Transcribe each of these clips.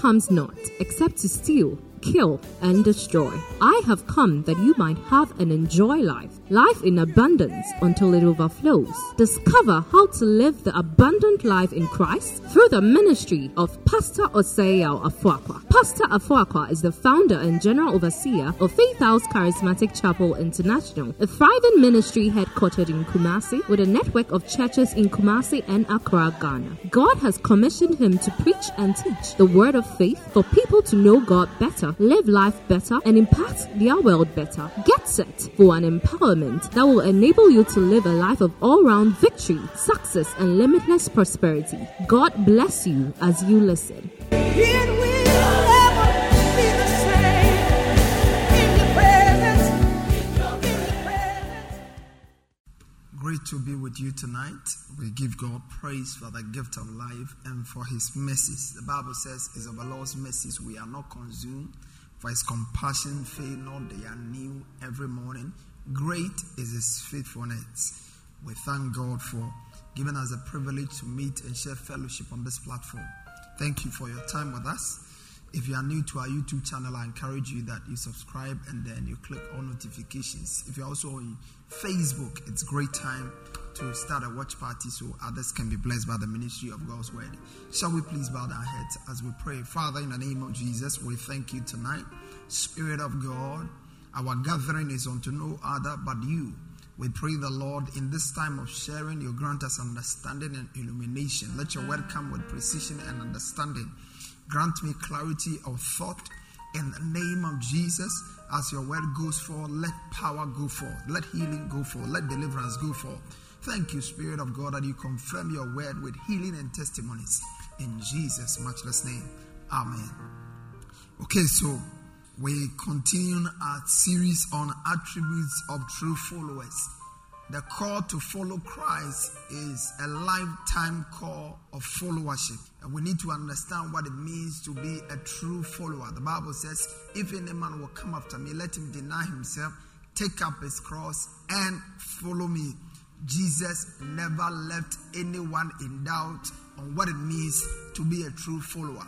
comes not, except to steal, kill, and destroy. I have come that you might have and enjoy life, life in abundance until it overflows. Discover how to live the abundant life in Christ through the ministry of Pastor Oseao Afoakwa. Pastor Afoakwa is the founder and general overseer of Faith House Charismatic Chapel International, a thriving ministry headquartered in Kumasi with a network of churches in Kumasi and Accra, Ghana. God has commissioned him to preach and teach the word of faith for people to know God better, live life better, and impact their world better. Get set for an empowerment that will enable you to live a life of all-round victory, success, and limitless prosperity. God bless you as you listen. Great to be with you tonight. We give God praise for the gift of life and for his mercies. The Bible says it's of the Lord's mercies we are not consumed, for his compassion fail not, they are new every morning. Great is his faithfulness. We thank God for giving us the privilege to meet and share fellowship on this platform. Thank you for your time with us. If you are new to our YouTube channel, I encourage you that you subscribe and then you click on notifications. If you're also on Facebook, it's a great time to start a watch party so others can be blessed by the ministry of God's word. Shall we please bow our heads as we pray? Father, in the name of Jesus, we thank you tonight. Spirit of God, our gathering is unto no other but you. We pray the Lord, in this time of sharing, you grant us understanding and illumination. Let your word come with precision and understanding. Grant me clarity of thought in the name of Jesus. As your word goes forth, let power go forth. Let healing go forth. Let deliverance go forth. Thank you, Spirit of God, that you confirm your word with healing and testimonies. In Jesus' matchless name. Amen. Okay, so we continue our series on attributes of true followers. The call to follow Christ is a lifetime call of followership. And we need to understand what it means to be a true follower. The Bible says, if any man will come after me, let him deny himself, take up his cross, and follow me. Jesus never left anyone in doubt on what it means to be a true follower.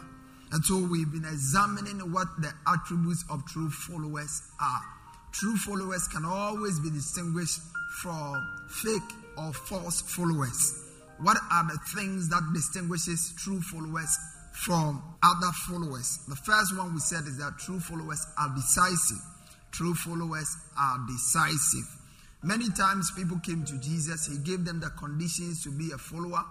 And so we've been examining what the attributes of true followers are. True followers can always be distinguished from fake or false followers. What are the things that distinguishes true followers from other followers? The first one we said is that true followers are decisive. True followers are decisive. Many times people came to Jesus, he gave them the conditions to be a follower,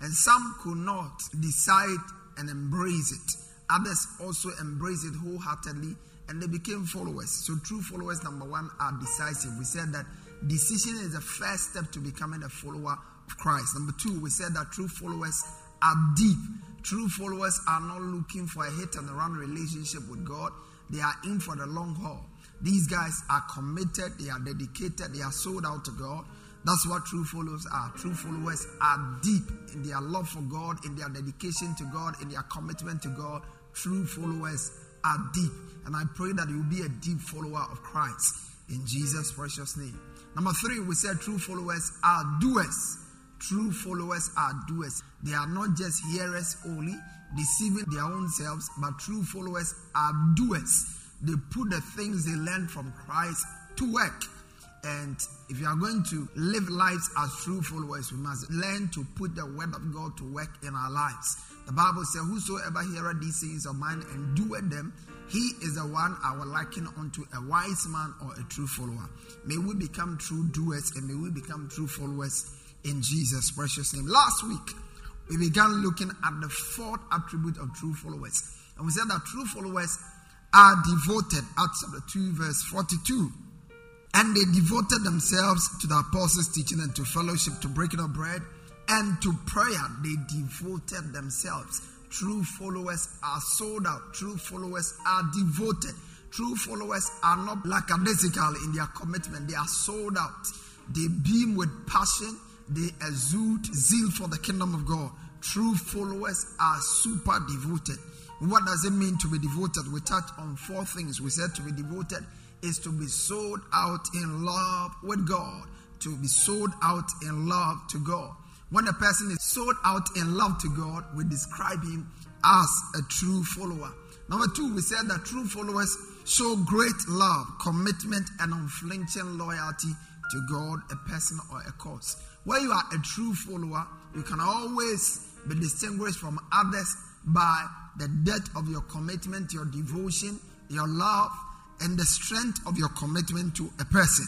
and some could not decide and embrace it. Others also embraced it wholeheartedly, and they became followers. So true followers, number one, are decisive. We said that decision is the first step to becoming a follower of Christ. Number two, we said that true followers are deep. True followers are not looking for a hit and run relationship with God. They are in for the long haul. These guys are committed, they are dedicated, they are sold out to God. That's what true followers are. True followers are deep in their love for God, in their dedication to God, in their commitment to God. True followers are deep. And I pray that you'll be a deep follower of Christ in Jesus' precious name. Number three, we said true followers are doers. True followers are doers. They are not just hearers only, deceiving their own selves, but true followers are doers. They put the things they learned from Christ to work. And if you are going to live lives as true followers, we must learn to put the word of God to work in our lives. The Bible says, whosoever heareth these sayings of mine and doeth them, he is the one I will liken unto a wise man or a true follower. May we become true doers and may we become true followers in Jesus' precious name. Last week, we began looking at the fourth attribute of true followers. And we said that true followers are devoted. Acts chapter 2 verse 42. And they devoted themselves to the apostles' teaching and to fellowship, to breaking of bread, and to prayer. They devoted themselves. True followers are sold out. True followers are devoted. True followers are not lackadaisical in their commitment. They are sold out. They beam with passion. They exude zeal for the kingdom of God. True followers are super devoted. What does it mean to be devoted? We touched on four things. We said to be devoted is to be sold out in love with God. To be sold out in love to God. When a person is sold out in love to God, we describe him as a true follower. Number two, we said that true followers show great love, commitment, and unflinching loyalty to God, a person, or a cause. When you are a true follower, you can always be distinguished from others by the depth of your commitment, your devotion, your love, and the strength of your commitment to a person.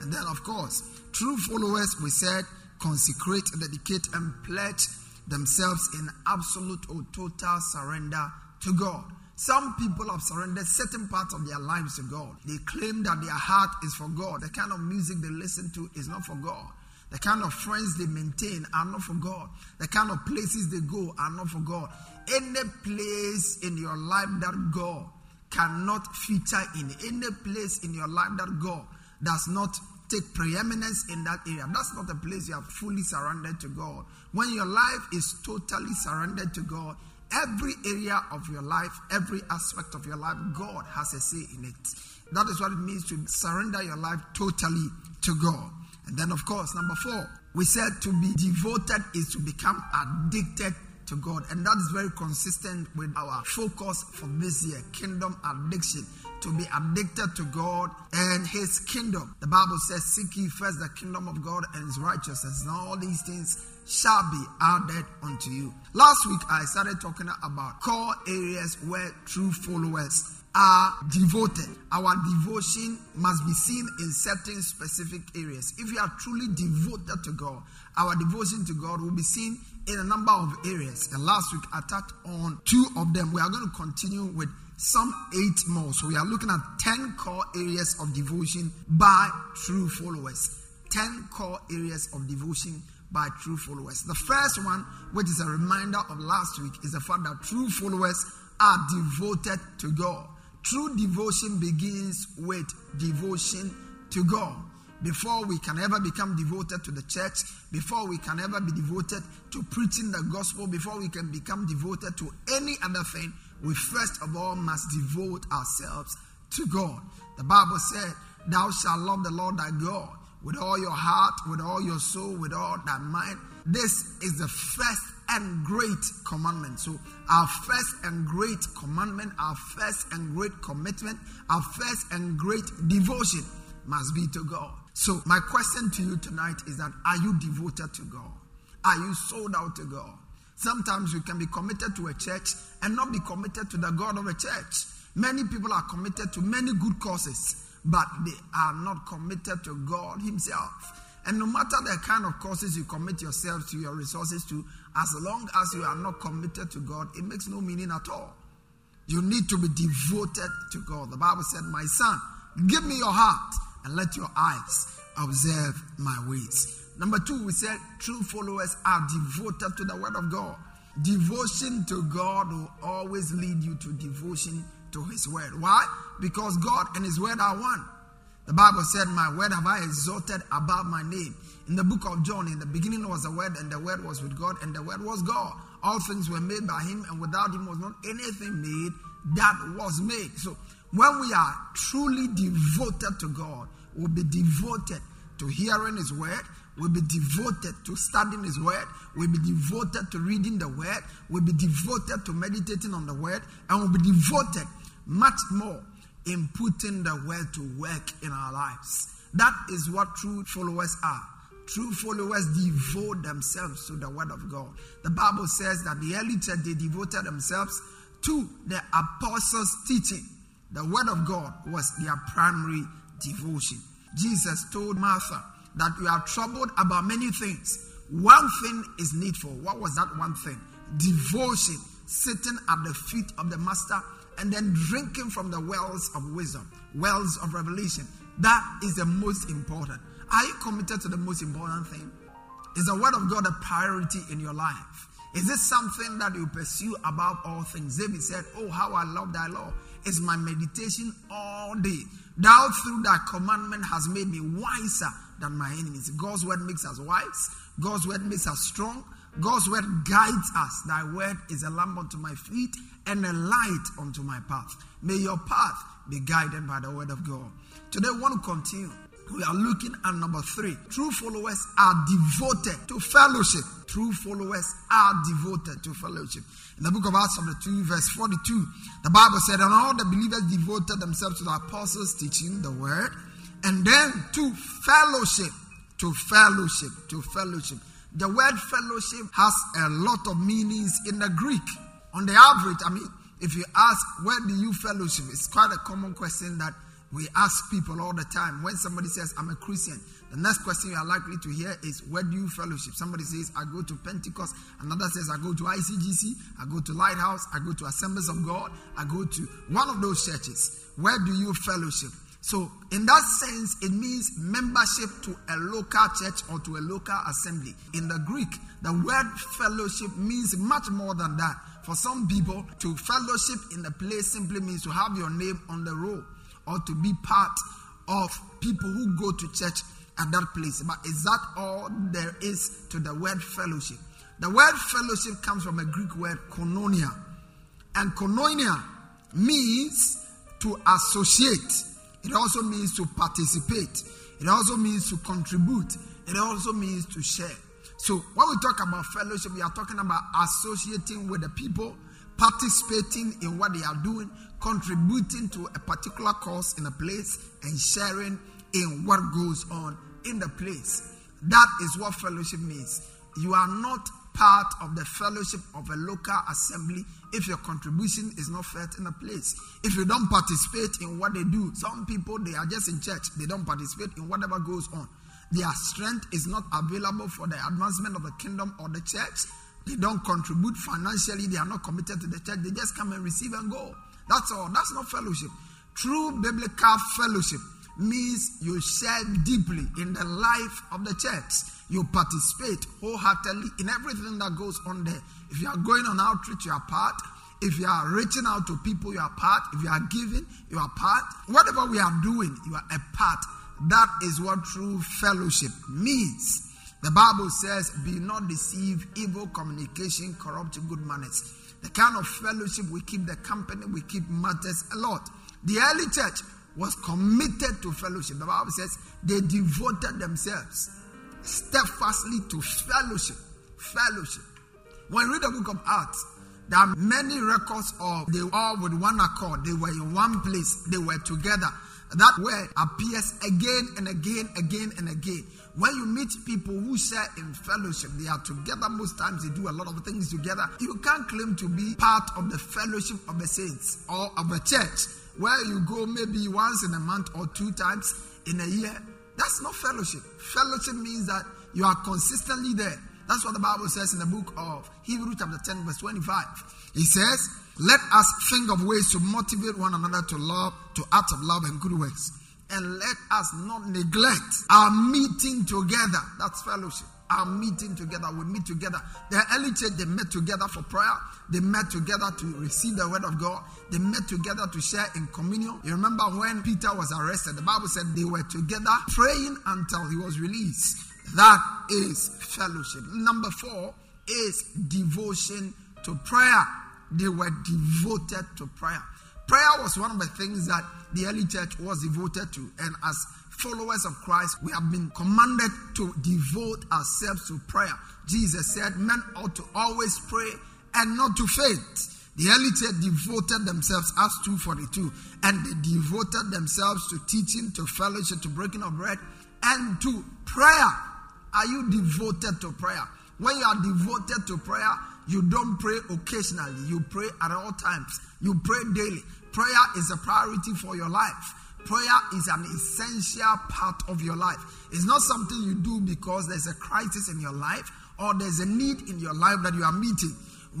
And then, of course, true followers, we said, consecrate, dedicate, and pledge themselves in absolute or total surrender to God. Some people have surrendered certain parts of their lives to God. They claim that their heart is for God. The kind of music they listen to is not for God. The kind of friends they maintain are not for God. The kind of places they go are not for God. Any place in your life that God cannot feature in, any place in your life that God does not take preeminence in that area, that's not a place you are fully surrendered to God. When your life is totally surrendered to God, every area of your life, every aspect of your life, God has a say in it. That is what it means to surrender your life totally to God. And then, of course, number four, we said to be devoted is to become addicted to God. And that is very consistent with our focus for this year, kingdom addiction. To be addicted to God and his kingdom. The Bible says, seek ye first the kingdom of God and his righteousness, and all these things shall be added unto you. Last week, I started talking about core areas where true followers are devoted. Our devotion must be seen in certain specific areas. If you are truly devoted to God, our devotion to God will be seen in a number of areas. And last week, I touched on two of them. We are going to continue with some 8 more. So we are looking at 10 core areas of devotion by true followers. 10 core areas of devotion by true followers. The first one, which is a reminder of last week, is the fact that true followers are devoted to God. True devotion begins with devotion to God. Before we can ever become devoted to the church, before we can ever be devoted to preaching the gospel, before we can become devoted to any other thing, we first of all must devote ourselves to God. The Bible said, thou shalt love the Lord thy God with all your heart, with all your soul, with all thy mind. This is the first and great commandment. So our first and great commandment, our first and great commitment, our first and great devotion must be to God. So my question to you tonight is that, are you devoted to God? Are you sold out to God? Sometimes you can be committed to a church and not be committed to the God of a church. Many people are committed to many good causes, but they are not committed to God himself. And no matter the kind of causes you commit yourself to, your resources to, as long as you are not committed to God, it makes no meaning at all. You need to be devoted to God. The Bible said, my son, give me your heart and let your eyes observe my ways. Number two, we said true followers are devoted to the word of God. Devotion to God will always lead you to devotion to his word. Why? Because God and his word are one. The Bible said, my word have I exalted above my name. In the book of John, in the beginning was the word, and the word was with God, and the word was God. All things were made by him, and without him was not anything made that was made. So when we are truly devoted to God, we'll be devoted to hearing his word. We'll be devoted to studying his word. We'll be devoted to reading the word. We'll be devoted to meditating on the word. And we'll be devoted much more in putting the word to work in our lives. That is what true followers are. True followers devote themselves to the word of God. The Bible says that the early church, they devoted themselves to the apostles' teaching. The word of God was their primary devotion. Jesus told Martha that you are troubled about many things. One thing is needful. What was that one thing? Devotion, sitting at the feet of the master and then drinking from the wells of wisdom, wells of revelation. That is the most important. Are you committed to the most important thing? Is the word of God a priority in your life? Is this something that you pursue above all things? David said, oh, how I love thy law. It's my meditation all day. Thou through thy commandment has made me wiser than my enemies. God's word makes us wise. God's word makes us strong. God's word guides us. Thy word is a lamp unto my feet and a light unto my path. May your path be guided by the word of God. Today we want to continue We are looking at number 3. True followers are devoted to fellowship. True followers are devoted to fellowship. In the book of Acts chapter 2 verse 42, the Bible said, and all the believers devoted themselves to the apostles' teaching, the word, and then to fellowship. To fellowship. To fellowship. The word fellowship has a lot of meanings in the Greek. On the average, if you ask, where do you fellowship? It's quite a common question that we ask people all the time. When somebody says, I'm a Christian, the next question you are likely to hear is, where do you fellowship? Somebody says, I go to Pentecost. Another says, I go to ICGC. I go to Lighthouse. I go to Assemblies of God. I go to one of those churches. Where do you fellowship? So, in that sense, it means membership to a local church or to a local assembly. In the Greek, the word fellowship means much more than that. For some people, to fellowship in a place simply means to have your name on the roll, or to be part of people who go to church at that place. But is that all there is to the word fellowship? The word fellowship comes from a Greek word, koinonia. And koinonia means to associate. It also means to participate. It also means to contribute. It also means to share. So when we talk about fellowship, we are talking about associating with the people, participating in what they are doing, contributing to a particular cause in a place, and sharing in what goes on in the place. That is what fellowship means. You are not part of the fellowship of a local assembly if your contribution is not felt in a place. If you don't participate in what they do, some people, they are just in church. They don't participate in whatever goes on. Their strength is not available for the advancement of the kingdom or the church. They don't contribute financially. They are not committed to the church. They just come and receive and go. That's all. That's not fellowship. True biblical fellowship means you share deeply in the life of the church. You participate wholeheartedly in everything that goes on there. If you are going on outreach, you are part. If you are reaching out to people, you are part. If you are giving, you are part. Whatever we are doing, you are a part. That is what true fellowship means. The Bible says, be not deceived, evil communication corrupts good manners. The kind of fellowship we keep, the company we keep, matters a lot. The early church was committed to fellowship. The Bible says they devoted themselves steadfastly to fellowship. Fellowship. When you read the book of Acts, there are many records of they all with one accord. They were in one place. They were together. That word appears again and again, again and again. When you meet people who share in fellowship, they are together. Most times they do a lot of things together. You can't claim to be part of the fellowship of the saints or of a church where you go maybe once in a month or 2 times in a year. That's not fellowship. Fellowship means that you are consistently there. That's what the Bible says in the book of Hebrews chapter 10 verse 25. It says, let us think of ways to motivate one another to love, to acts of love and good works. And let us not neglect our meeting together. That's fellowship. Our meeting together. We meet together. The early church, they met together for prayer. They met together to receive the word of God. They met together to share in communion. You remember when Peter was arrested, the Bible said they were together praying until he was released. That is fellowship. Number 4 is devotion to prayer. They were devoted to prayer. Prayer was one of the things that the early church was devoted to. And as followers of Christ, we have been commanded to devote ourselves to prayer. Jesus said men ought to always pray and not to faint. The early church devoted themselves, Acts 2:42, and they devoted themselves to teaching, to fellowship, to breaking of bread, and to prayer. Are you devoted to prayer? When you are devoted to prayer, you don't pray occasionally. You pray at all times. You pray daily. Prayer is a priority for your life. Prayer is an essential part of your life. It's not something you do because there's a crisis in your life or there's a need in your life that you are meeting.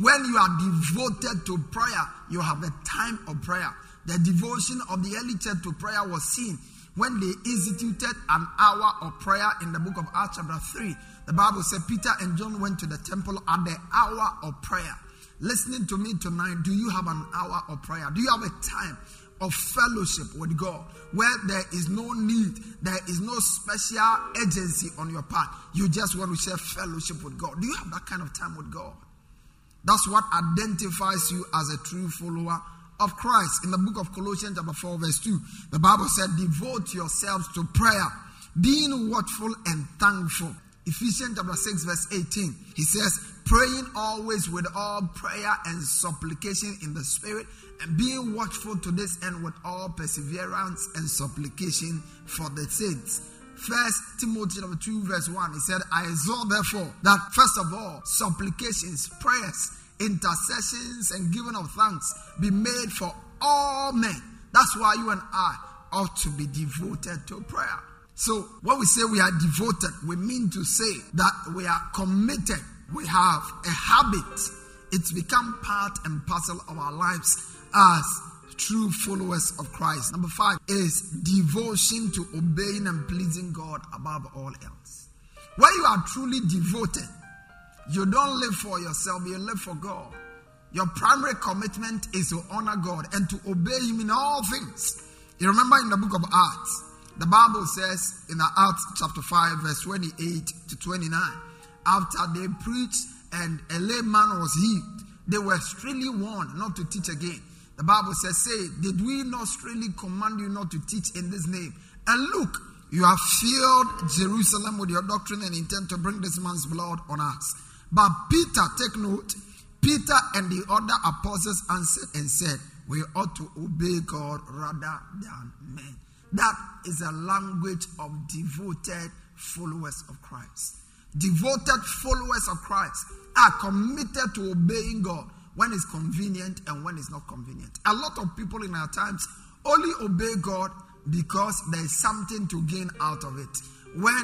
When you are devoted to prayer, you have a time of prayer. The devotion of the early church to prayer was seen when they instituted an hour of prayer in the book of Acts chapter 3. The Bible said Peter and John went to the temple at the hour of prayer. Listening to me tonight, do you have an hour of prayer? Do you have a time of fellowship with God where there is no need, there is no special agency on your part? You just want to share fellowship with God. Do you have that kind of time with God? That's what identifies you as a true follower of Christ. In the book of Colossians chapter 4 verse 2, the Bible said, devote yourselves to prayer, being watchful and thankful. Ephesians chapter 6 verse 18. He says, praying always with all prayer and supplication in the Spirit, and being watchful to this end with all perseverance and supplication for the saints. 1 Timothy 2 verse 1. He said, I exhort therefore that first of all, supplications, prayers, intercessions, and giving of thanks be made for all men. That's why you and I ought to be devoted to prayer. So when we say we are devoted, we mean to say that we are committed. We have a habit. It's become part and parcel of our lives as true followers of Christ. Number 5 is devotion to obeying and pleasing God above all else. When you are truly devoted, you don't live for yourself, you live for God. Your primary commitment is to honor God and to obey Him in all things. You remember in the book of Acts, the Bible says in Acts chapter 5 verse 28 to 29, after they preached and a layman was healed, they were strictly warned not to teach again. The Bible says, say, did we not strictly command you not to teach in this name? And look, you have filled Jerusalem with your doctrine and intend to bring this man's blood on us. But Peter, take note, Peter and the other apostles answered and said, we ought to obey God rather than men. That is a language of devoted followers of Christ. Devoted followers of Christ are committed to obeying God when it's convenient and when it's not convenient. A lot of people in our times only obey God because there is something to gain out of it. When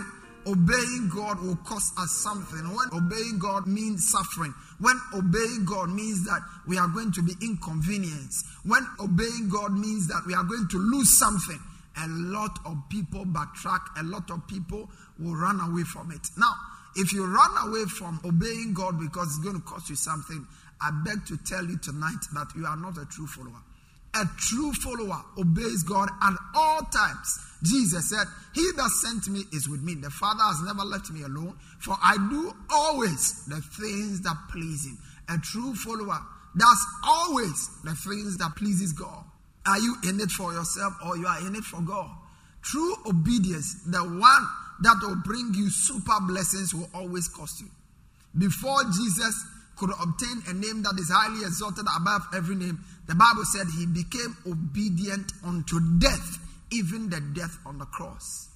obeying God will cost us something, when obeying God means suffering, when obeying God means that we are going to be inconvenienced, when obeying God means that we are going to lose something, a lot of people backtrack, a lot of people will run away from it. Now, if you run away from obeying God because it's going to cost you something, I beg to tell you tonight that you are not a true follower. A true follower obeys God at all times. Jesus said, he that sent me is with me. The Father has never left me alone, for I do always the things that please him. A true follower does always the things that pleases God. Are you in it for yourself or you are in it for God? True obedience, the one that will bring you super blessings, will always cost you. Before Jesus could obtain a name that is highly exalted above every name, the Bible said he became obedient unto death, even the death on the cross.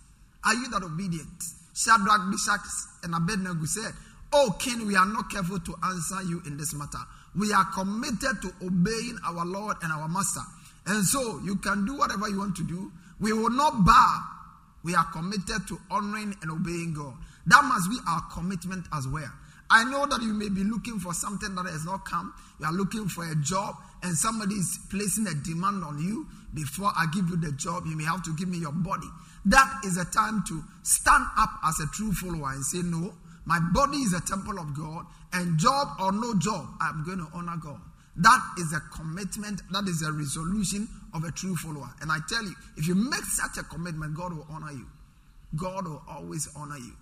Are you that obedient? Shadrach, Meshach, and Abednego said, O king, we are not careful to answer you in this matter. We are committed to obeying our Lord and our Master. And so, you can do whatever you want to do. We will not bow. We are committed to honoring and obeying God. That must be our commitment as well. I know that you may be looking for something that has not come. You are looking for a job and somebody is placing a demand on you. Before I give you the job, you may have to give me your body. That is a time to stand up as a true follower and say, no, my body is a temple of God, and job or no job, I'm going to honor God. That is a commitment. That is a resolution of a true follower. And I tell you, if you make such a commitment, God will honor you. God will always honor you.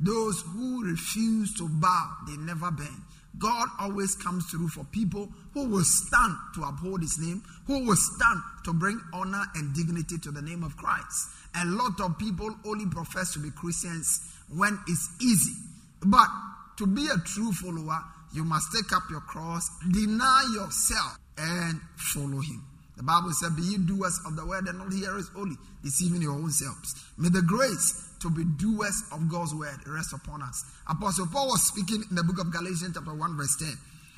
Those who refuse to bow, they never bend. God always comes through for people who will stand to uphold his name, who will stand to bring honor and dignity to the name of Christ. A lot of people only profess to be Christians when it's easy. But to be a true follower, you must take up your cross, deny yourself, and follow him. The Bible said, be ye doers of the word and not hearers only, deceiving your own selves. May the grace to be doers of God's word rest upon us. Apostle Paul was speaking in the book of Galatians chapter 1 verse 10.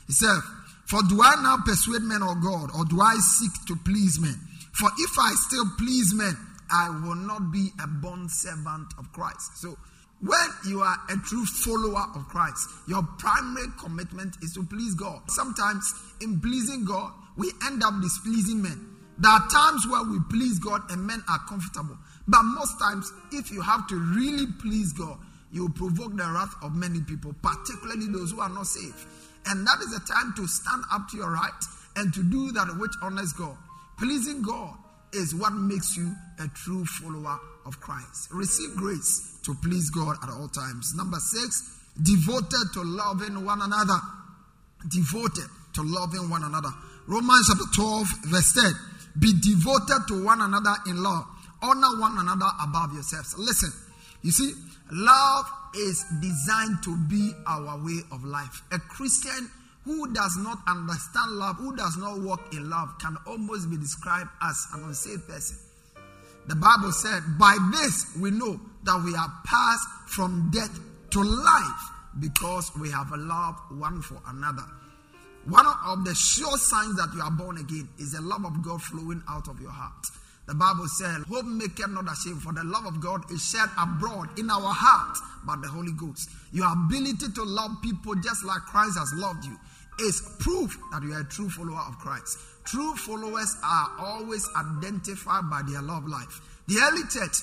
He said, for do I now persuade men or God, or do I seek to please men? For if I still please men, I will not be a bondservant of Christ. So, when you are a true follower of Christ, your primary commitment is to please God. Sometimes in pleasing God, we end up displeasing men. There are times where we please God and men are comfortable. But most times, if you have to really please God, you provoke the wrath of many people, particularly those who are not saved. And that is the time to stand up to your right and to do that which honors God. Pleasing God is what makes you a true follower of Christ. Receive grace to please God at all times. Number 6, devoted to loving one another. Devoted to loving one another. Romans chapter 12 verse 10. Be devoted to one another in love. Honor one another above yourselves. Listen, You see, love is designed to be our way of life. A Christian who does not understand love, who does not walk in love, can almost be described as an unsaved person. The Bible said, by this we know that we are passed from death to life, because we have a love one for another. One of the sure signs that you are born again is the love of God flowing out of your heart. The Bible said, hope maketh not ashamed, for the love of God is shed abroad in our heart by the Holy Ghost. Your ability to love people just like Christ has loved you is proof that you are a true follower of Christ. True followers are always identified by their love life. The early church,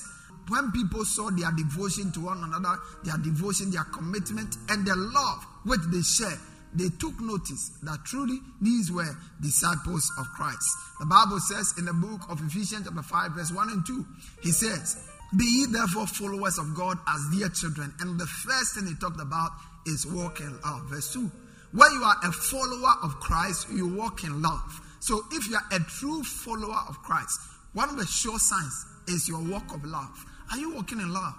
when people saw their devotion to one another, their devotion, their commitment, and the love which they share, they took notice that truly these were disciples of Christ. The Bible says in the book of Ephesians chapter 5 verse 1 and 2, he says, be ye therefore followers of God as dear children. And the first thing he talked about is walk in love. Verse 2, when you are a follower of Christ, you walk in love. So if you are a true follower of Christ, one of the sure signs is your walk of love. Are you walking in love,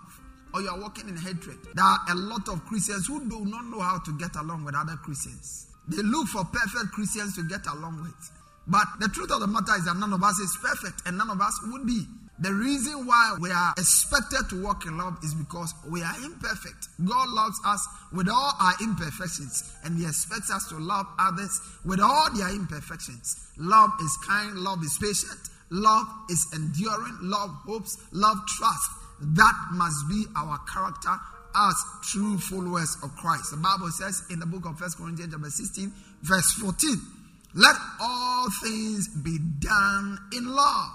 or you are walking in hatred? There are a lot of Christians who do not know how to get along with other Christians. They look for perfect Christians to get along with. But the truth of the matter is that none of us is perfect, and none of us would be. The reason why we are expected to walk in love is because we are imperfect. God loves us with all our imperfections, and he expects us to love others with all their imperfections. Love is kind, love is patient, love is enduring, love hopes, love trusts. That must be our character as true followers of Christ. The Bible says in the book of 1 Corinthians chapter 16, verse 14, let all things be done in love.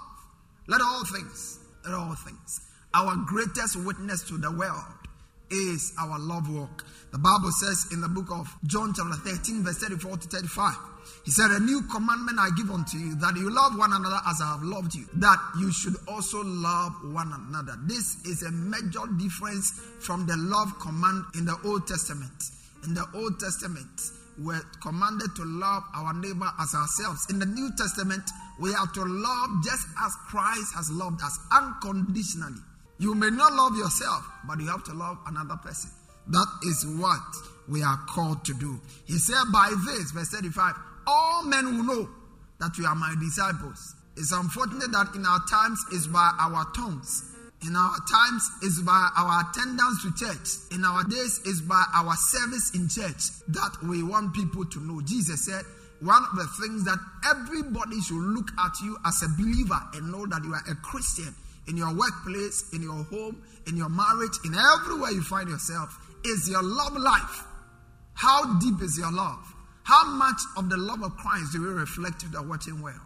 Let all things, let all things. Our greatest witness to the world is our love walk. The Bible says in the book of John chapter 13, verse 34 to 35, he said, a new commandment I give unto you, that you love one another as I have loved you, that you should also love one another. This is a major difference from the love command in the Old Testament. In the Old Testament, we're commanded to love our neighbor as ourselves. In the New Testament, we are to love just as Christ has loved us, unconditionally. You may not love yourself, but you have to love another person. That is what we are called to do. He said, by this, verse 35, all men will know that you are my disciples. It's unfortunate that in our times it's by our tongues. In our times it's by our attendance to church. In our days it's by our service in church that we want people to know. Jesus said, one of the things that everybody should look at you as a believer and know that you are a Christian. In your workplace, in your home, in your marriage, in everywhere you find yourself, is your love life. How deep is your love? How much of the love of Christ do you reflect to the watching world?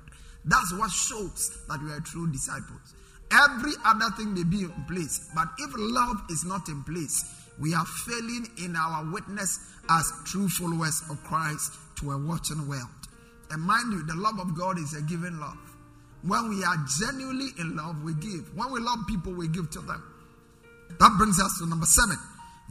That's what shows that you are true disciples. Every other thing may be in place, but if love is not in place, we are failing in our witness as true followers of Christ to a watching world. And mind you, the love of God is a giving love. When we are genuinely in love, we give. When we love people, we give to them. That brings us to number 7.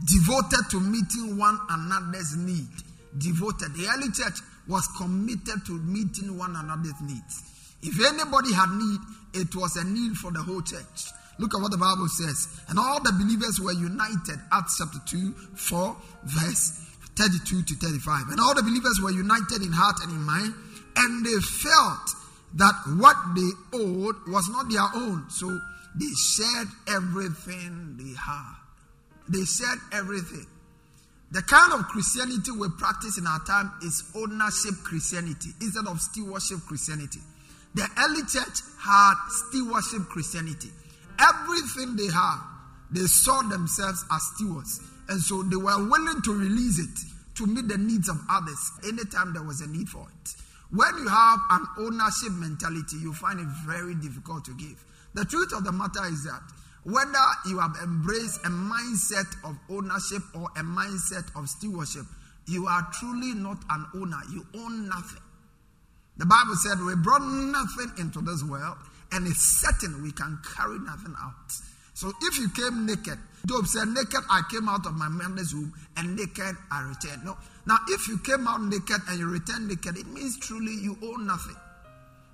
Devoted to meeting one another's need. Devoted. The early church was committed to meeting one another's needs. If anybody had need, it was a need for the whole church. Look at what the Bible says. And all the believers were united. Acts chapter 2, 4, verse 32 to 35. And all the believers were united in heart and in mind. And they felt that what they owed was not their own. So they shared everything they had. They shared everything. The kind of Christianity we practice in our time is ownership Christianity instead of stewardship Christianity. The early church had stewardship Christianity. Everything they had, they saw themselves as stewards. And so they were willing to release it to meet the needs of others anytime there was a need for it. When you have an ownership mentality, you find it very difficult to give. The truth of the matter is that whether you have embraced a mindset of ownership or a mindset of stewardship, you are truly not an owner. You own nothing. The Bible said we brought nothing into this world, and it's certain we can carry nothing out. So if you came naked, Job said, naked I came out of my mother's womb, and naked I returned. No. Now, if you came out naked and you returned naked, it means truly you own nothing.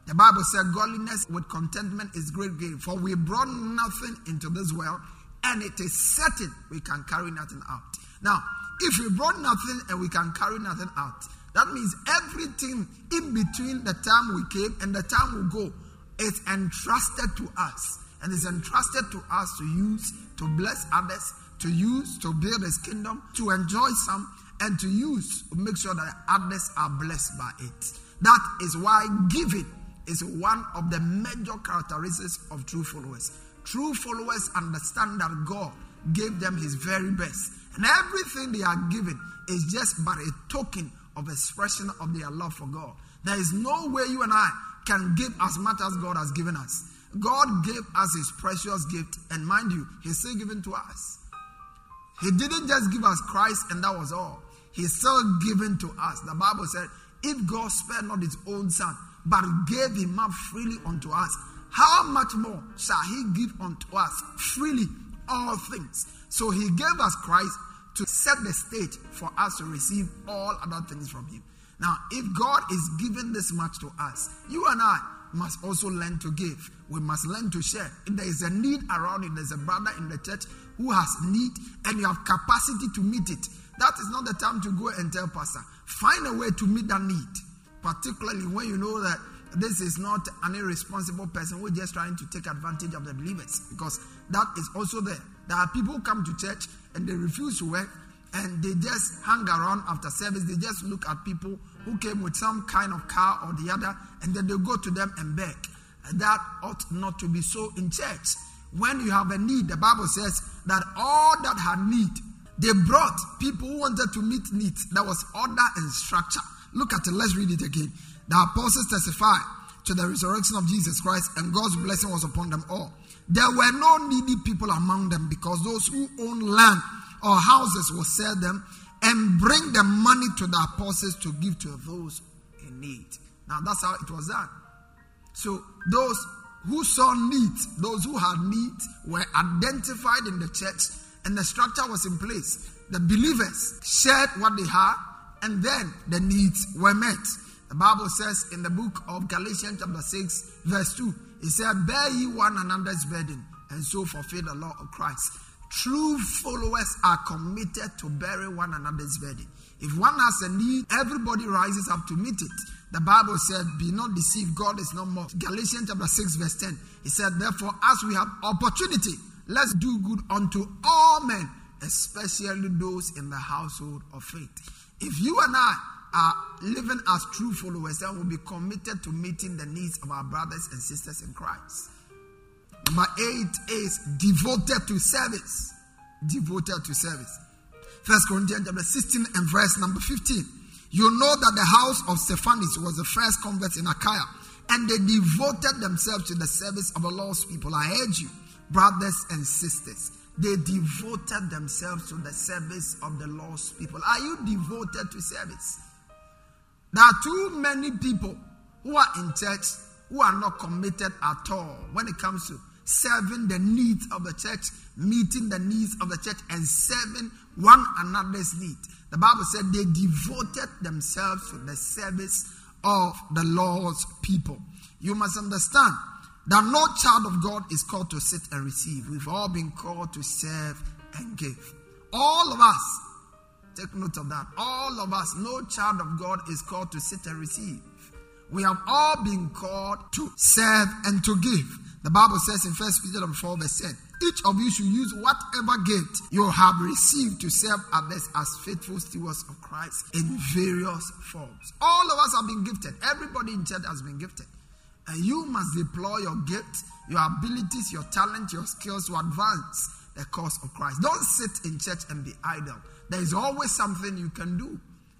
The Bible said godliness with contentment is great gain. For we brought nothing into this world, and it is certain we can carry nothing out. Now, if we brought nothing and we can carry nothing out, that means everything in between the time we came and the time we go is entrusted to us. And is entrusted to us to use, to bless others, to use, to build His kingdom, to enjoy some, and to use, to make sure that others are blessed by it. That is why giving is one of the major characteristics of true followers. True followers understand that God gave them His very best. And everything they are given is just but a token of expression of their love for God. There is no way you and I can give as much as God has given us. God gave us His precious gift, and mind you, He's still giving to us. He didn't just give us Christ and that was all. He's still giving to us. The Bible said, if God spared not His own Son, but gave Him up freely unto us, how much more shall He give unto us freely all things? So He gave us Christ to set the stage for us to receive all other things from Him. Now, if God is giving this much to us, you and I must also learn to give. We must learn to share. If there is a need around, if there is a brother in the church who has need and you have capacity to meet it, that is not the time to go and tell pastor. Find a way to meet that need, particularly when you know that this is not an irresponsible person who is just trying to take advantage of the believers, because that is also there. There are people who come to church and they refuse to work and they just hang around after service. They just look at people who came with some kind of car or the other and then they go to them and beg. That ought not to be so in church. When you have a need, the Bible says that all that had need, they brought people who wanted to meet needs. There was order and structure. Look at it. Let's read it again. The apostles testified to the resurrection of Jesus Christ, and God's blessing was upon them all. There were no needy people among them, because those who owned land or houses will sell them and bring the money to the apostles to give to those in need. Now that's how it was done. So those who saw needs, those who had needs were identified in the church, and the structure was in place. The believers shared what they had, and then the needs were met. The Bible says in the book of Galatians chapter 6 verse 2, it said, bear ye one another's burden and so fulfill the law of Christ. True followers are committed to bearing one another's burden. If one has a need, everybody rises up to meet it. The Bible said, be not deceived, God is not mocked. Galatians chapter 6 verse 10, it said, therefore as we have opportunity, let's do good unto all men, especially those in the household of faith. If you and I are living as true followers, then we'll be committed to meeting the needs of our brothers and sisters in Christ. Number 8 is devoted to service. Devoted to service. 1 Corinthians chapter 16 and verse number 15. You know that the house of Stephanas was the first convert in Achaia, and they devoted themselves to the service of the Lord's people. I urge you, brothers and sisters, they devoted themselves to the service of the Lord's people. Are you devoted to service? There are too many people who are in church who are not committed at all when it comes to serving the needs of the church, meeting the needs of the church, and serving one another's needs. The Bible said they devoted themselves to the service of the Lord's people. You must understand that no child of God is called to sit and receive. We've all been called to serve and give. All of us, take note of that, all of us, no child of God is called to sit and receive. We have all been called to serve and to give. The Bible says in 1 Peter 4 verse 10, each of you should use whatever gift you have received to serve others as faithful stewards of Christ in various forms. All of us have been gifted. Everybody in church has been gifted. And you must deploy your gifts, your abilities, your talent, your skills to advance the cause of Christ. Don't sit in church and be idle. There is always something you can do.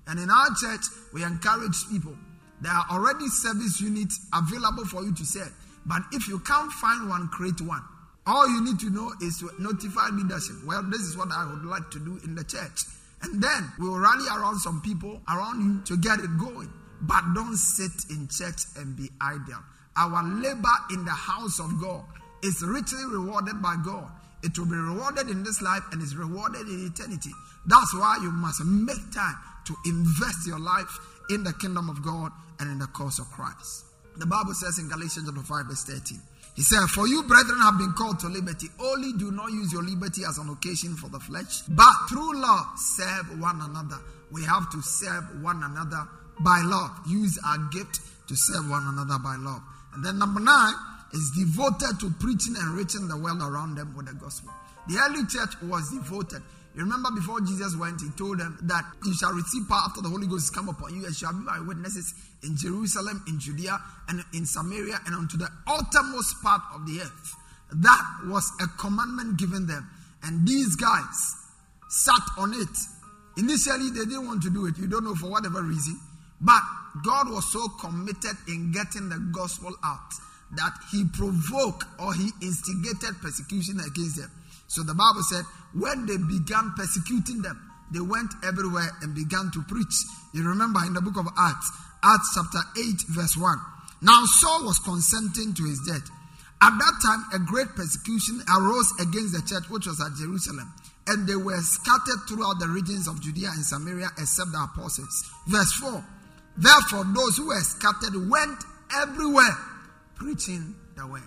And in our church, we encourage people. There are already service units available for you to serve. But if you can't find one, create one. All you need to know is to notify leadership. Well, this is what I would like to do in the church. And then we will rally around some people around you to get it going. But don't sit in church and be idle. Our labor in the house of God is richly rewarded by God. It will be rewarded in this life and is rewarded in eternity. That's why you must make time to invest your life in the kingdom of God and in the cause of Christ. The Bible says in Galatians 5 verse 13, He said, for you brethren have been called to liberty. Only do not use your liberty as an occasion for the flesh, but through love serve one another. We have to serve one another by love. Use our gift to serve one another by love. And then number 9 is devoted to preaching and reaching the world around them with the gospel. The early church was devoted. You remember before Jesus went, he told them that you shall receive power after the Holy Ghost come upon you and shall be my witnesses in Jerusalem, in Judea, and in Samaria, and unto the uttermost part of the earth. That was a commandment given them. And these guys sat on it. Initially, they didn't want to do it. You don't know for whatever reason. But God was so committed in getting the gospel out that he provoked or he instigated persecution against them. So the Bible said, when they began persecuting them, they went everywhere and began to preach. You remember in the book of Acts, Acts chapter 8 verse 1. Now Saul was consenting to his death. At that time, a great persecution arose against the church which was at Jerusalem. And they were scattered throughout the regions of Judea and Samaria except the apostles. Verse 4. Therefore, those who were scattered went everywhere preaching the word.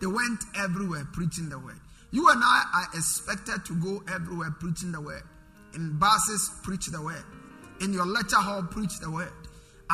They went everywhere preaching the word. You and I are expected to go everywhere preaching the word. In buses, preach the word. In your lecture hall, preach the word.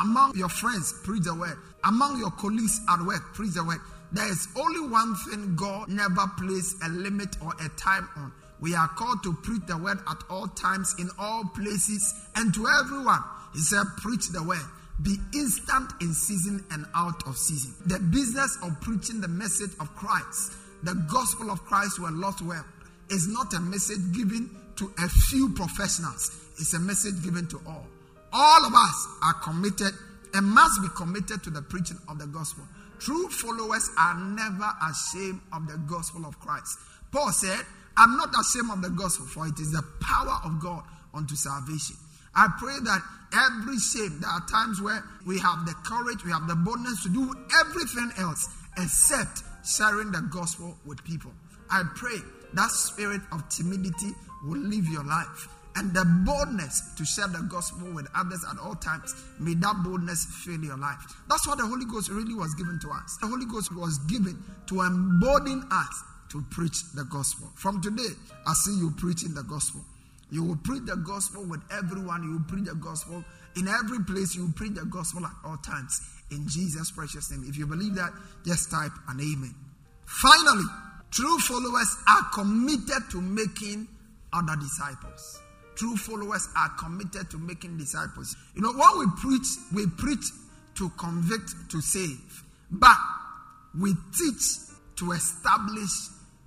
Among your friends, preach the word. Among your colleagues at work, preach the word. There is only one thing God never placed a limit or a time on. We are called to preach the word at all times, in all places, and to everyone. He said, preach the word. Be instant in season and out of season. The business of preaching the message of Christ, the gospel of Christ to a lost world, is not a message given to a few professionals. It's a message given to all. All of us are committed and must be committed to the preaching of the gospel. True followers are never ashamed of the gospel of Christ. Paul said, I'm not ashamed of the gospel, for it is the power of God unto salvation. I pray that every shame, there are times where we have the courage, we have the boldness to do everything else except sharing the gospel with people. I pray that spirit of timidity will leave your life, and the boldness to share the gospel with others at all times, may that boldness fill your life. That's what the Holy Ghost really was given to us. The Holy Ghost was given to embolden us to preach the gospel. From today, I see you preaching the gospel. You will preach the gospel with everyone. You will preach the gospel in every place. You will preach the gospel at all times. In Jesus' precious name. If you believe that, just type an amen. Finally, true followers are committed to making other disciples. True followers are committed to making disciples. You know, what we preach to convict, to save. But we teach to establish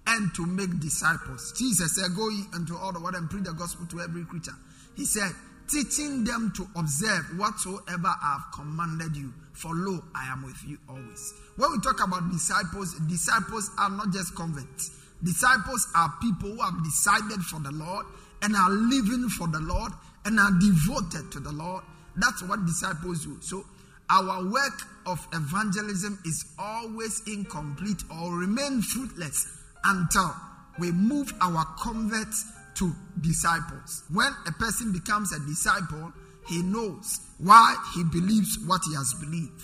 and to make disciples. Jesus said, go ye into all the world and preach the gospel to every creature. He said, teaching them to observe whatsoever I have commanded you. For lo, I am with you always. When we talk about disciples, disciples are not just converts. Disciples are people who have decided for the Lord and are living for the Lord and are devoted to the Lord. That's what disciples do. So our work of evangelism is always incomplete or remain fruitless until we move our converts to disciples. When a person becomes a disciple, he knows why he believes what he has believed.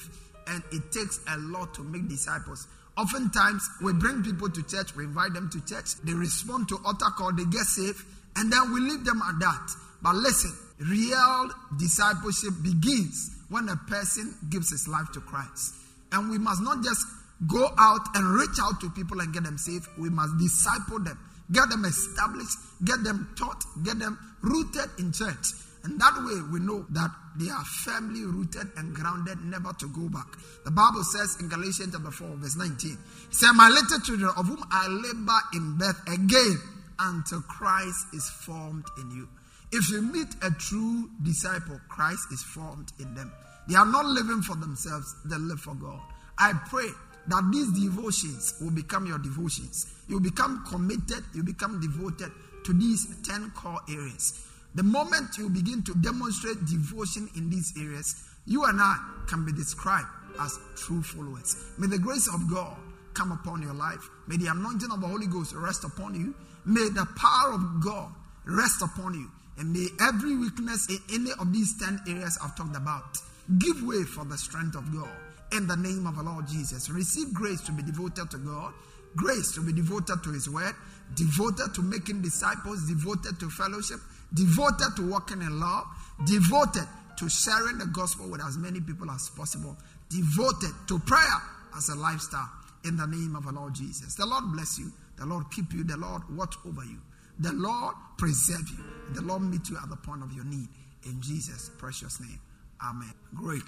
And it takes a lot to make disciples. Oftentimes, we bring people to church, we invite them to church, they respond to altar call, they get saved, and then we leave them at that. But listen, real discipleship begins when a person gives his life to Christ. And we must not just go out and reach out to people and get them saved. We must disciple them, get them established, get them taught, get them rooted in church. And that way we know that they are firmly rooted and grounded, never to go back. The Bible says in Galatians chapter 4 verse 19, it says, my little children, of whom I labor in birth again until Christ is formed in you. If you meet a true disciple, Christ is formed in them. They are not living for themselves, they live for God. I pray that these devotions will become your devotions. You become committed, you become devoted to these 10 core areas. The moment you begin to demonstrate devotion in these areas, you and I can be described as true followers. May the grace of God come upon your life. May the anointing of the Holy Ghost rest upon you. May the power of God rest upon you. And may every weakness in any of these 10 areas I've talked about give way for the strength of God. in the name of the Lord Jesus. Receive grace to be devoted to God, grace to be devoted to His word, devoted to making disciples, devoted to fellowship, devoted to walking in love, devoted to sharing the gospel with as many people as possible, devoted to prayer as a lifestyle in the name of the Lord Jesus. The Lord bless you. The Lord keep you. The Lord watch over you. The Lord preserve you. The Lord meet you at the point of your need. In Jesus' precious name. Amen. Great.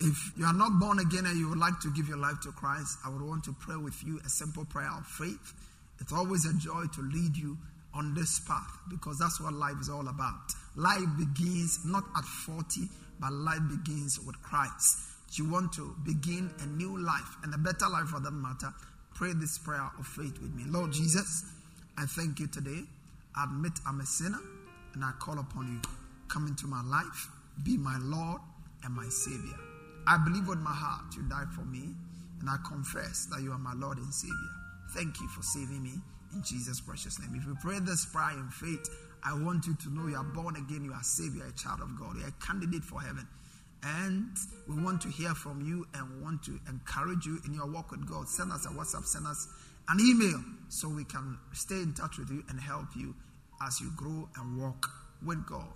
If you are not born again and you would like to give your life to Christ, I would want to pray with you a simple prayer of faith. It's always a joy to lead you on this path because that's what life is all about. Life begins not at 40, but life begins with Christ. If you want to begin a new life and a better life for that matter, pray this prayer of faith with me. Lord Jesus, I thank you today. I admit I'm a sinner and I call upon you. Come into my life, be my Lord and my Savior. I believe with my heart you died for me and I confess that you are my Lord and Savior. Thank you for saving me in Jesus' precious name. If you pray this prayer in faith, I want you to know you are born again, you are saved, you are a child of God, you are a candidate for heaven. And we want to hear from you and want to encourage you in your walk with God. Send us a WhatsApp, send us an email so we can stay in touch with you and help you as you grow and walk with God.